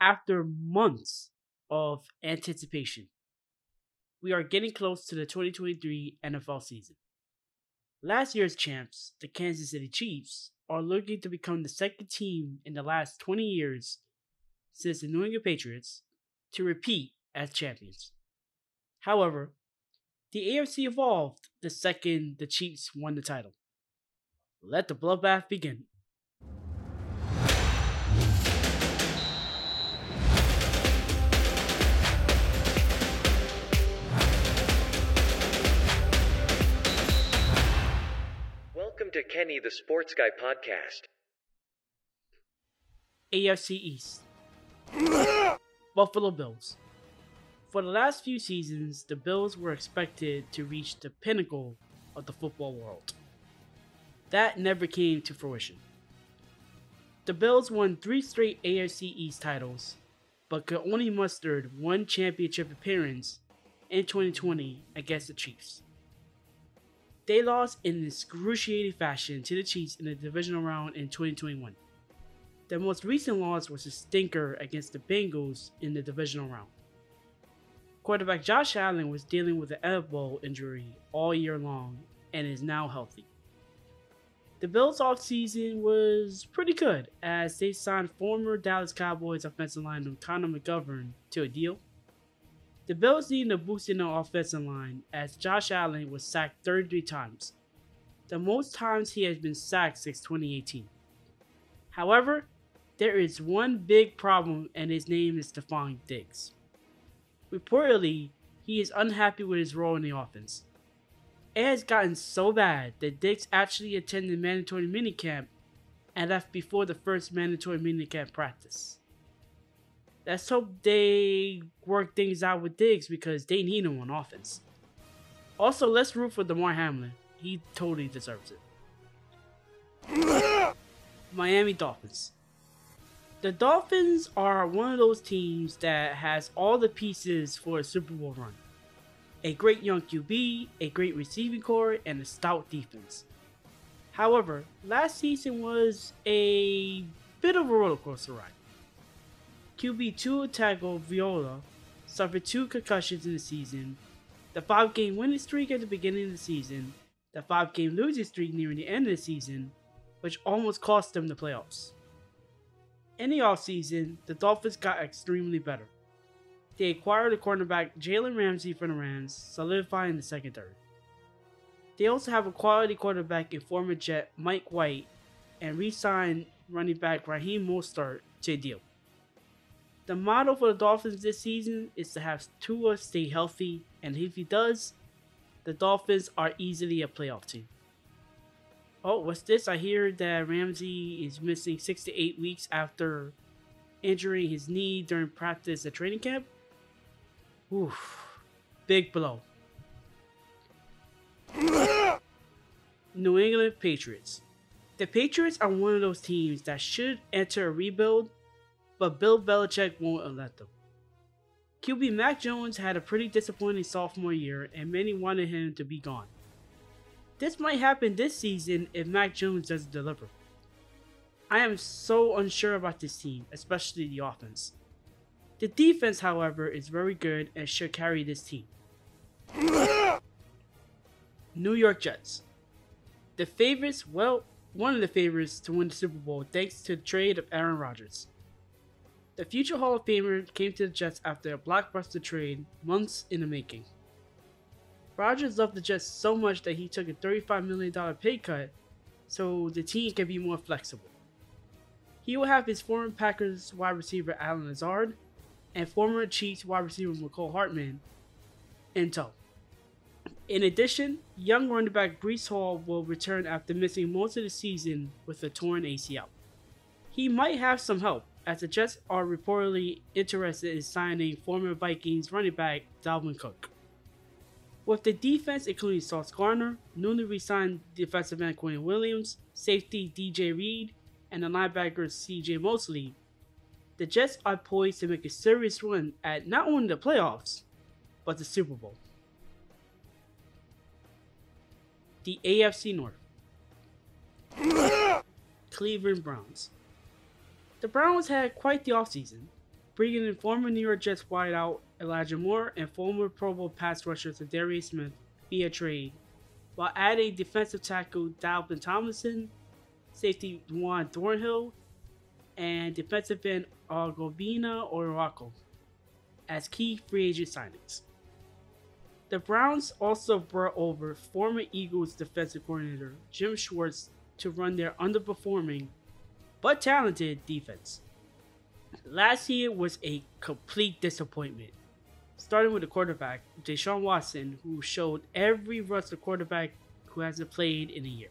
after months of anticipation. We are getting close to the 2023 NFL season. Last year's champs, the Kansas City Chiefs, are looking to become the second team in the last 20 years since the New England Patriots to repeat as champions. However, the AFC evolved the second the Chiefs won the title. Let the bloodbath begin. Welcome to Kenny the Sports Guy podcast. AFC East. Buffalo Bills. For the last few seasons, the Bills were expected to reach the pinnacle of the football world. That never came to fruition. The Bills won 3 straight AFC East titles, but could only muster one championship appearance in 2020 against the Chiefs. They lost in excruciating fashion to the Chiefs in the divisional round in 2021. Their most recent loss was a stinker against the Bengals in the divisional round. Quarterback Josh Allen was dealing with an elbow injury all year long and is now healthy. The Bills' offseason was pretty good as they signed former Dallas Cowboys offensive lineman Connor McGovern to a deal. The Bills needed a boost in their offensive line as Josh Allen was sacked 33 times, the most times he has been sacked since 2018. However, there is one big problem and his name is Stephon Diggs. Reportedly, he is unhappy with his role in the offense. It has gotten so bad that Diggs actually attended mandatory minicamp and left before the first mandatory minicamp practice. Let's hope they work things out with Diggs because they need him on offense. Also, let's root for Damar Hamlin. He totally deserves it. Miami Dolphins. The Dolphins are one of those teams that has all the pieces for a Super Bowl run. A great young QB, a great receiving core, and a stout defense. However, last season was a bit of a rollercoaster ride. QB2 tackle Viola suffered 2 concussions in the season, the 5-game winning streak at the beginning of the season, the 5-game losing streak nearing the end of the season, which almost cost them the playoffs. In the offseason, the Dolphins got extremely better. They acquired the cornerback Jalen Ramsey from the Rams, solidifying the secondary. They also have a quality quarterback in former Jet Mike White and re-signed running back Raheem Mostert to a deal. The motto for the Dolphins this season is to have Tua stay healthy, and if he does, the Dolphins are easily a playoff team. Oh, what's this? I hear that Ramsey is missing 6 to 8 weeks after injuring his knee during practice at training camp. Oof, big blow. New England Patriots. The Patriots are one of those teams that should enter a rebuild, but Bill Belichick won't let them. QB Mac Jones had a pretty disappointing sophomore year and many wanted him to be gone. This might happen this season if Mac Jones doesn't deliver. I am so unsure about this team, especially the offense. The defense, however, is very good and should carry this team. New York Jets. The favorites, well, one of the favorites to win the Super Bowl thanks to the trade of Aaron Rodgers. The future Hall of Famer came to the Jets after a blockbuster trade months in the making. Rodgers loved the Jets so much that he took a $35 million pay cut so the team can be more flexible. He will have his former Packers wide receiver Allen Lazard and former Chiefs wide receiver MeCole Hartman in tow. In addition, young running back Breece Hall will return after missing most of the season with a torn ACL. He might have some help as the Jets are reportedly interested in signing former Vikings running back Dalvin Cook. With the defense including Sauce Gardner, newly re-signed defensive end Quinn Williams, safety DJ Reed, and the linebacker CJ Mosley, the Jets are poised to make a serious run at not only the playoffs, but the Super Bowl. The AFC North. Cleveland Browns. The Browns had quite the offseason, bringing in former New York Jets wideout Elijah Moore and former Pro Bowl pass rusher Za'Darius Smith via trade, while adding defensive tackle Dalvin Tomlinson, safety Juan Thornhill, and defensive end Algovina Oroco as key free agent signings. The Browns also brought over former Eagles defensive coordinator Jim Schwartz to run their underperforming but talented defense. Last year was a complete disappointment, starting with the quarterback, Deshaun Watson, who showed every rust a quarterback who hasn't played in a year.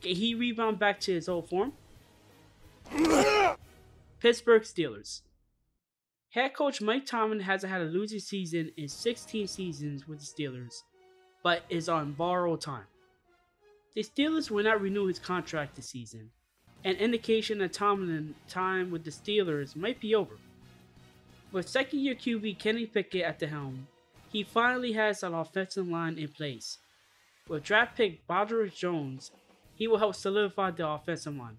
Can he rebound back to his old form? Pittsburgh Steelers. Head coach Mike Tomlin hasn't had a losing season in 16 seasons with the Steelers, but is on borrowed time. The Steelers will not renew his contract this season, an indication that Tomlin's time with the Steelers might be over. With second-year QB Kenny Pickett at the helm, he finally has an offensive line in place. With draft pick Bodger Jones, he will help solidify the offensive line.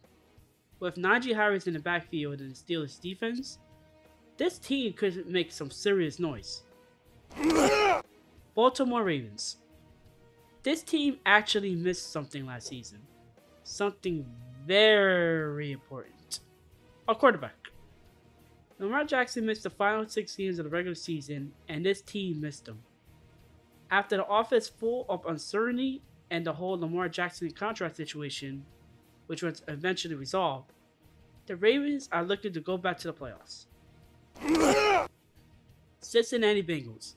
With Najee Harris in the backfield and the Steelers' defense, this team could make some serious noise. Baltimore Ravens. This team actually missed something last season. Something very important. A quarterback. Lamar Jackson missed the final 6 games of the regular season, and this team missed him. After the offense full of uncertainty and the whole Lamar Jackson contract situation, which was eventually resolved, the Ravens are looking to go back to the playoffs. Cincinnati Bengals.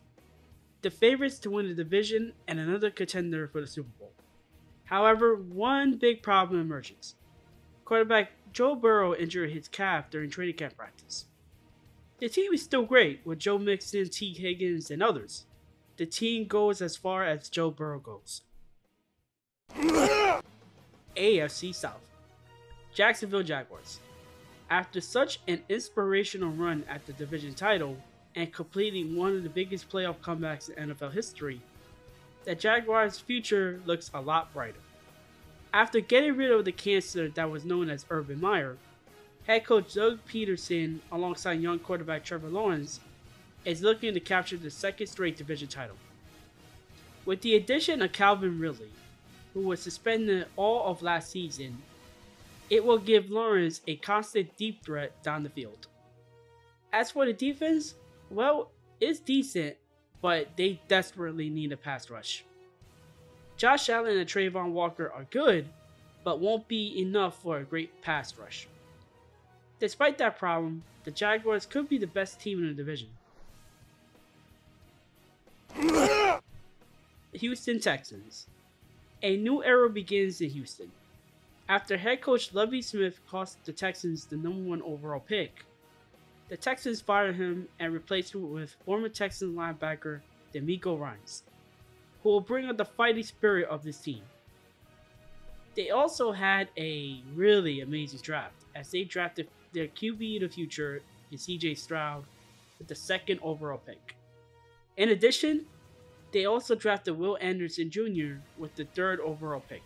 The favorites to win the division and another contender for the Super Bowl. However, one big problem emerges. Quarterback Joe Burrow injured his calf during training camp practice. The team is still great with Joe Mixon, Tee Higgins, and others. The team goes as far as Joe Burrow goes. AFC South. Jacksonville Jaguars. After such an inspirational run at the division title and completing one of the biggest playoff comebacks in NFL history, the Jaguars' future looks a lot brighter. After getting rid of the cancer that was known as Urban Meyer, head coach Doug Peterson, alongside young quarterback Trevor Lawrence, is looking to capture the second straight division title. With the addition of Calvin Ridley, who was suspended all of last season, it will give Lawrence a constant deep threat down the field. As for the defense, well, it's decent, but they desperately need a pass rush. Josh Allen and Trayvon Walker are good, but won't be enough for a great pass rush. Despite that problem, the Jaguars could be the best team in the division. Houston Texans. A new era begins in Houston. After head coach Lovie Smith cost the Texans the #1 overall pick, the Texans fired him and replaced him with former Texans linebacker DeMeco Ryans, who will bring up the fighting spirit of this team. They also had a really amazing draft, as they drafted their QB of the future in CJ Stroud with the 2nd overall pick. In addition, they also drafted Will Anderson Jr. with the 3rd overall pick.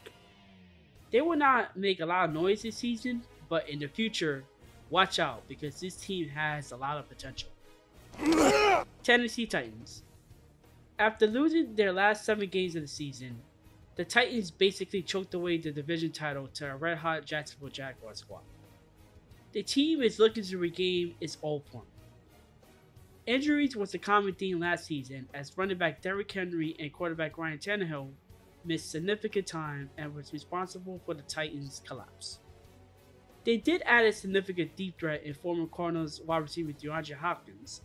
They will not make a lot of noise this season, but in the future, watch out, because this team has a lot of potential. Tennessee Titans. After losing their last 7 games of the season, the Titans basically choked away the division title to a red-hot Jacksonville Jaguars squad. The team is looking to regain its old form. Injuries was the common theme last season, as running back Derrick Henry and quarterback Ryan Tannehill missed significant time and was responsible for the Titans' collapse. They did add a significant deep threat in former Cardinals wide receiver DeAndre Hopkins.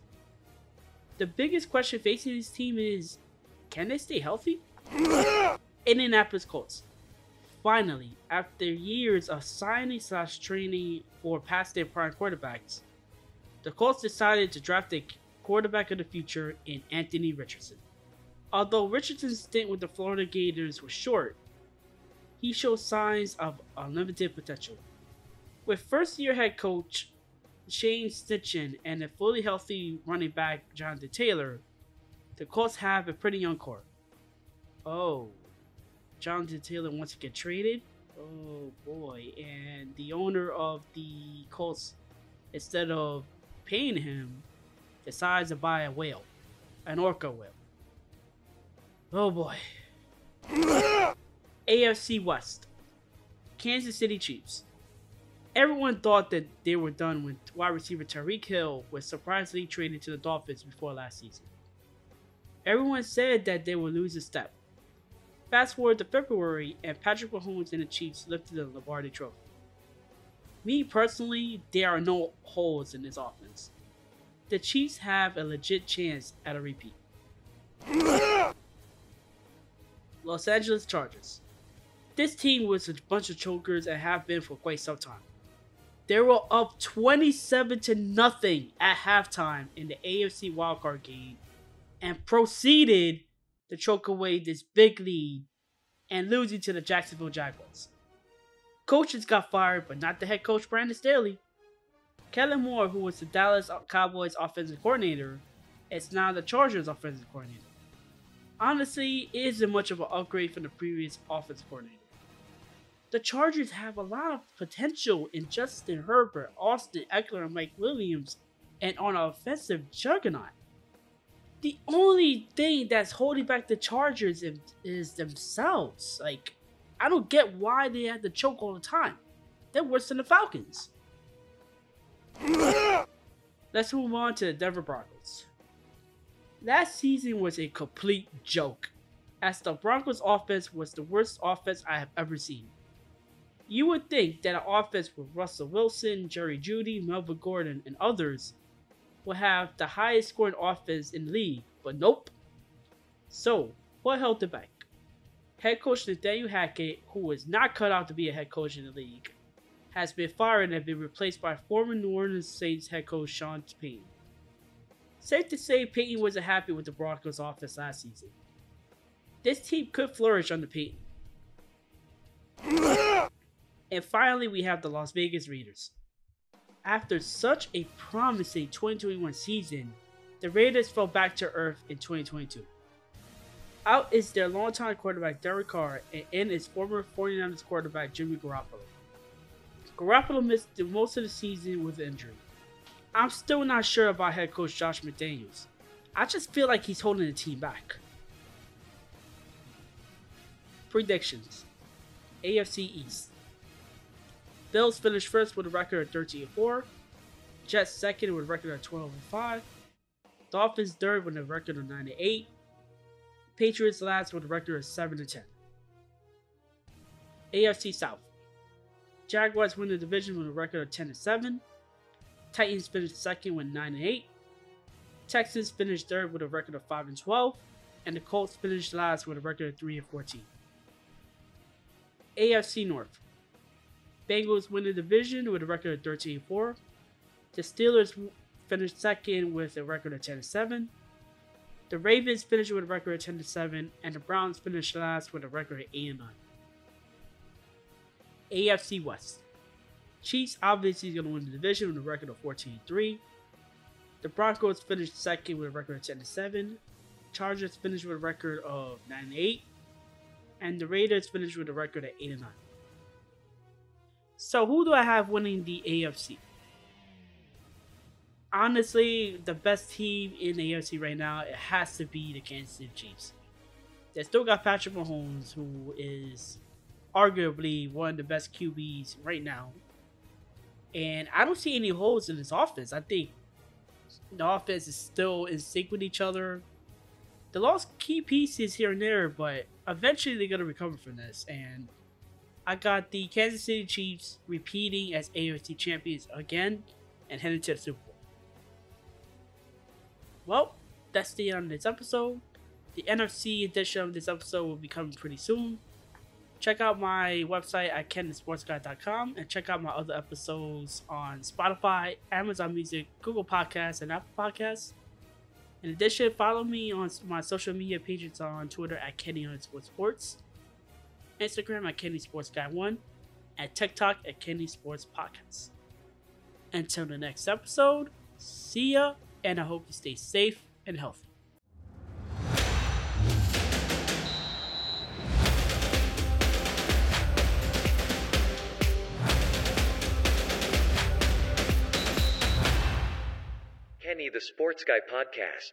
The biggest question facing this team is, can they stay healthy? Indianapolis Colts. Finally, after years of signing/training for past their prime quarterbacks, the Colts decided to draft a quarterback of the future in Anthony Richardson. Although Richardson's stint with the Florida Gators was short, he showed signs of unlimited potential. With first-year head coach Shane Stitchen and a fully healthy running back Jonathan Taylor, the Colts have a pretty young core. Oh, Jonathan Taylor wants to get traded? Oh boy, and the owner of the Colts, instead of paying him decides to buy a whale, an orca whale. Oh boy. AFC West, Kansas City Chiefs. Everyone thought that they were done when wide receiver Tyreek Hill was surprisingly traded to the Dolphins before last season. Everyone said that they would lose a step. Fast forward to February and Patrick Mahomes and the Chiefs lifted the Lombardi Trophy. Me personally, there are no holes in this offense. The Chiefs have a legit chance at a repeat. Los Angeles Chargers. This team was a bunch of chokers and have been for quite some time. They were up 27-0 at halftime in the AFC wildcard game and proceeded to choke away this big lead and losing to the Jacksonville Jaguars. Coaches got fired, but not the head coach Brandon Staley. Kellen Moore, who was the Dallas Cowboys offensive coordinator, is now the Chargers offensive coordinator. Honestly, it isn't much of an upgrade from the previous offensive coordinator. The Chargers have a lot of potential in Justin Herbert, Austin Eckler, and Mike Williams, and on an offensive juggernaut. The only thing that's holding back the Chargers is themselves. Like, I don't get why they have to choke all the time. They're worse than the Falcons. Let's move on to the Denver Broncos. Last season was a complete joke, as the Broncos offense was the worst offense I have ever seen. You would think that an offense with Russell Wilson, Jerry Jeudy, Melvin Gordon, and others would have the highest scoring offense in the league, but nope. So, what held it back? Head coach Nathaniel Hackett, who was not cut out to be a head coach in the league, has been fired and has been replaced by former New Orleans Saints head coach Sean Payton. Safe to say Payton wasn't happy with the Broncos offense last season. This team could flourish under Payton. And finally, we have the Las Vegas Raiders. After such a promising 2021 season, the Raiders fell back to earth in 2022. Out is their longtime quarterback Derek Carr and in is former 49ers quarterback Jimmy Garoppolo. Garoppolo missed most of the season with injury. I'm still not sure about head coach Josh McDaniels. I just feel like he's holding the team back. Predictions. AFC East. Bills finished first with a record of 13-4. Jets second with a record of 12-5. Dolphins third with a record of 9-8. Patriots last with a record of 7-10. AFC South. Jaguars win the division with a record of 10-7. Titans finished second with 9-8. Texans finished third with a record of 5-12. And the Colts finished last with a record of 3-14. AFC North. Bengals win the division with a record of 13-4. The Steelers finished second with a record of 10-7. The Ravens finished with a record of 10-7. And the Browns finished last with a record of 8-9. AFC West. Chiefs obviously is going to win the division with a record of 14-3. The Broncos finished second with a record of 10-7. Chargers finished with a record of 9-8. And the Raiders finished with a record of 8-9. So who do I have winning the AFC? Honestly, the best team in the AFC right now, it has to be the Kansas City Chiefs. They still got Patrick Mahomes, who is arguably one of the best QBs right now. And I don't see any holes in this offense. I think the offense is still in sync with each other. They lost key pieces here and there, but eventually they're going to recover from this. And I got the Kansas City Chiefs repeating as AFC champions again and heading to the Super Bowl. Well, that's the end of this episode. The NFC edition of this episode will be coming pretty soon. Check out my website at kenthesportsguy.com and check out my other episodes on Spotify, Amazon Music, Google Podcasts, and Apple Podcasts. In addition, follow me on my social media pages on Twitter at Kenny_Sports, Instagram at KennySportsGuy1, and TikTok at KennySportsPodcast. Until the next episode, see ya, and I hope you stay safe and healthy. Kenny the Sports Guy podcast.